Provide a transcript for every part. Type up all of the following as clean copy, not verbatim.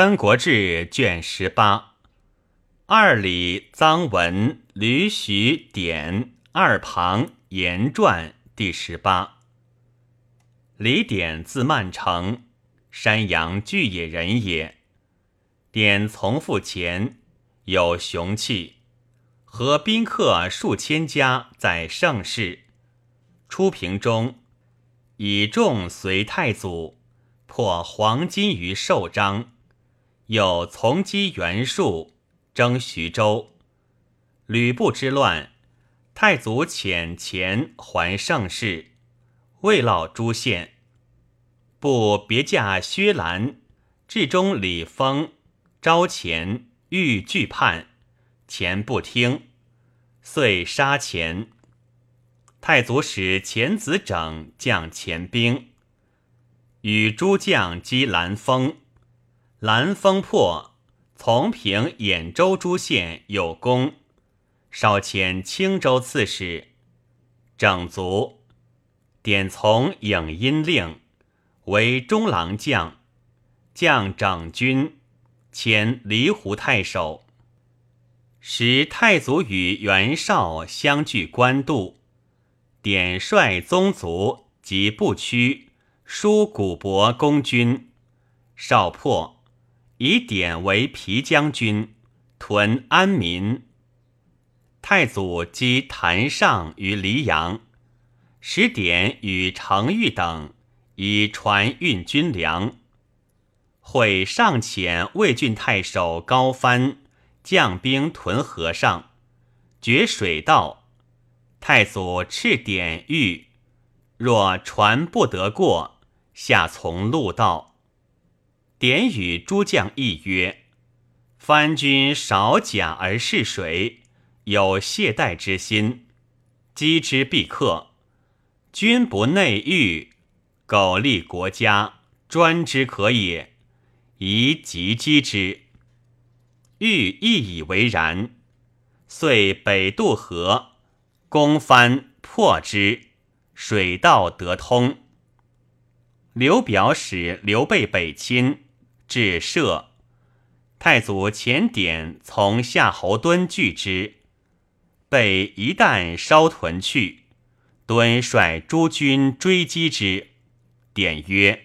三国志卷18二李臧文吕许典二庞言传第18。李典字曼成，山阳巨野人也。典从父前，有雄气，和宾客数千家在盛世。初平中，以重隋太祖，破黄巾于寿章，又从击袁术，征徐州。吕布之乱，太祖遣钱还盛世，未落诸县。布别驾薛兰，至中李丰，招钱欲拒叛，钱不听，遂杀钱。太祖使钱子整将钱兵，与诸将击兰封。兰封破，从平兖州诸县有功，少迁青州刺史。整卒，典从颍阴令，为中郎将，将整军，迁黎湖太守。时太祖与袁绍相据官渡，典率宗族及部曲疏古伯攻军，绍破，以典为皮将军，屯安民。太祖击谭尚于黎阳，使典与程昱等以船运军粮。会尚遣魏郡太守高藩将兵屯河上，掘水道。太祖敕典狱，若船不得过，下从路道。典与诸将议曰：藩君少甲而恃水，有懈怠之心，击之必克。君不内御，苟利国家，专之可也，宜急击之。欲亦以为然，遂北渡河，攻藩，破之，水道得通。刘表使刘备北侵，至射，太祖遣典从夏侯惇拒之。备一旦稍屯去，惇率诸军追击之。典曰：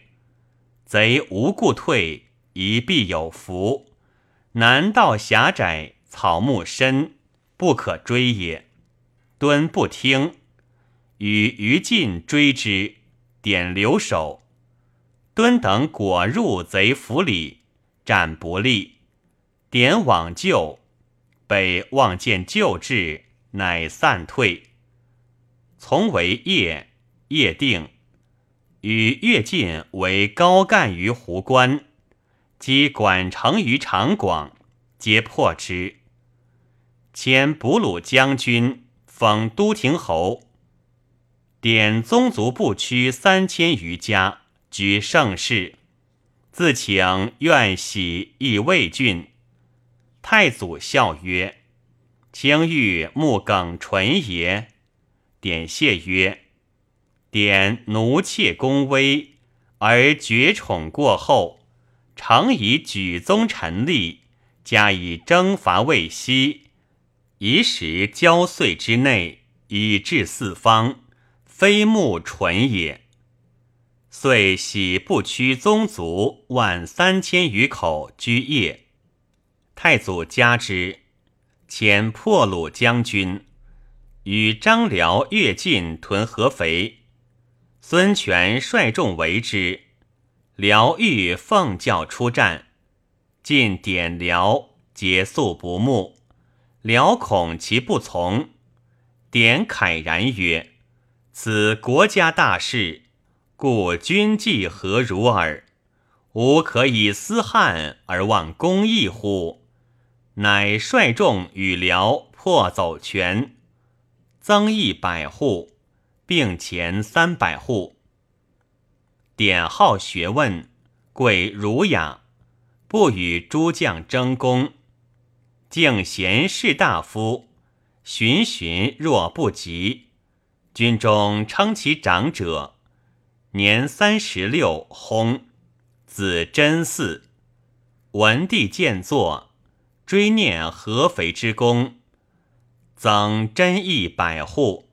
贼无故退，一必有伏，南道狭窄，草木深，不可追也。敦不听，与于禁追之，典留守。敦等果入贼府里，战不利，典往救，北望见救至，乃散退。从为业，业定，与乐进为高干于湖关，击管城于长广，皆破之。迁补虏将军，封都亭侯。典宗族部区3000余家，居盛世。自请愿徙益魏郡。太祖笑曰：卿欲慕耿纯也？典谢曰：典奴妾功微，而爵宠过厚，常以举宗臣力，加以征伐魏西，以使交岁之内，以至四方，非慕纯也。遂徙不屈宗族13000余口居业。太祖加之，遣破虏将军，与张辽、乐进屯合肥。孙权率众围之，辽欲奉教出战，进典辽，皆素不睦。辽恐其不从，典慨然曰：此国家大事，故君计何如耳？吾可以私汉而忘公义乎？乃率众与辽破走泉，增100户，并前300户。典好学问，贵儒雅，不与诸将争功。敬贤士大夫，循循若不及。军中称其长者，年36，薨，子真嗣。文帝建作，追念合肥之功，增真义100户，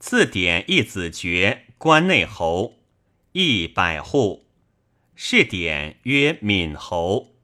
赐典一子爵关内侯100户，谥典曰闵侯。